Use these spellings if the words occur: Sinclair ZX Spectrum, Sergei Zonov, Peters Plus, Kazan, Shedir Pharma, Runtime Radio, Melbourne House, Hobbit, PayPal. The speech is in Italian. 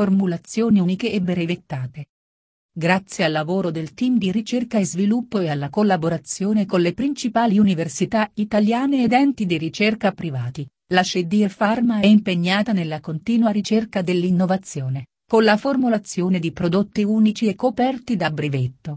formulazioni uniche e brevettate. Grazie al lavoro del team di ricerca e sviluppo e alla collaborazione con le principali università italiane ed enti di ricerca privati, la Shedir Pharma è impegnata nella continua ricerca dell'innovazione, con la formulazione di prodotti unici e coperti da brevetto.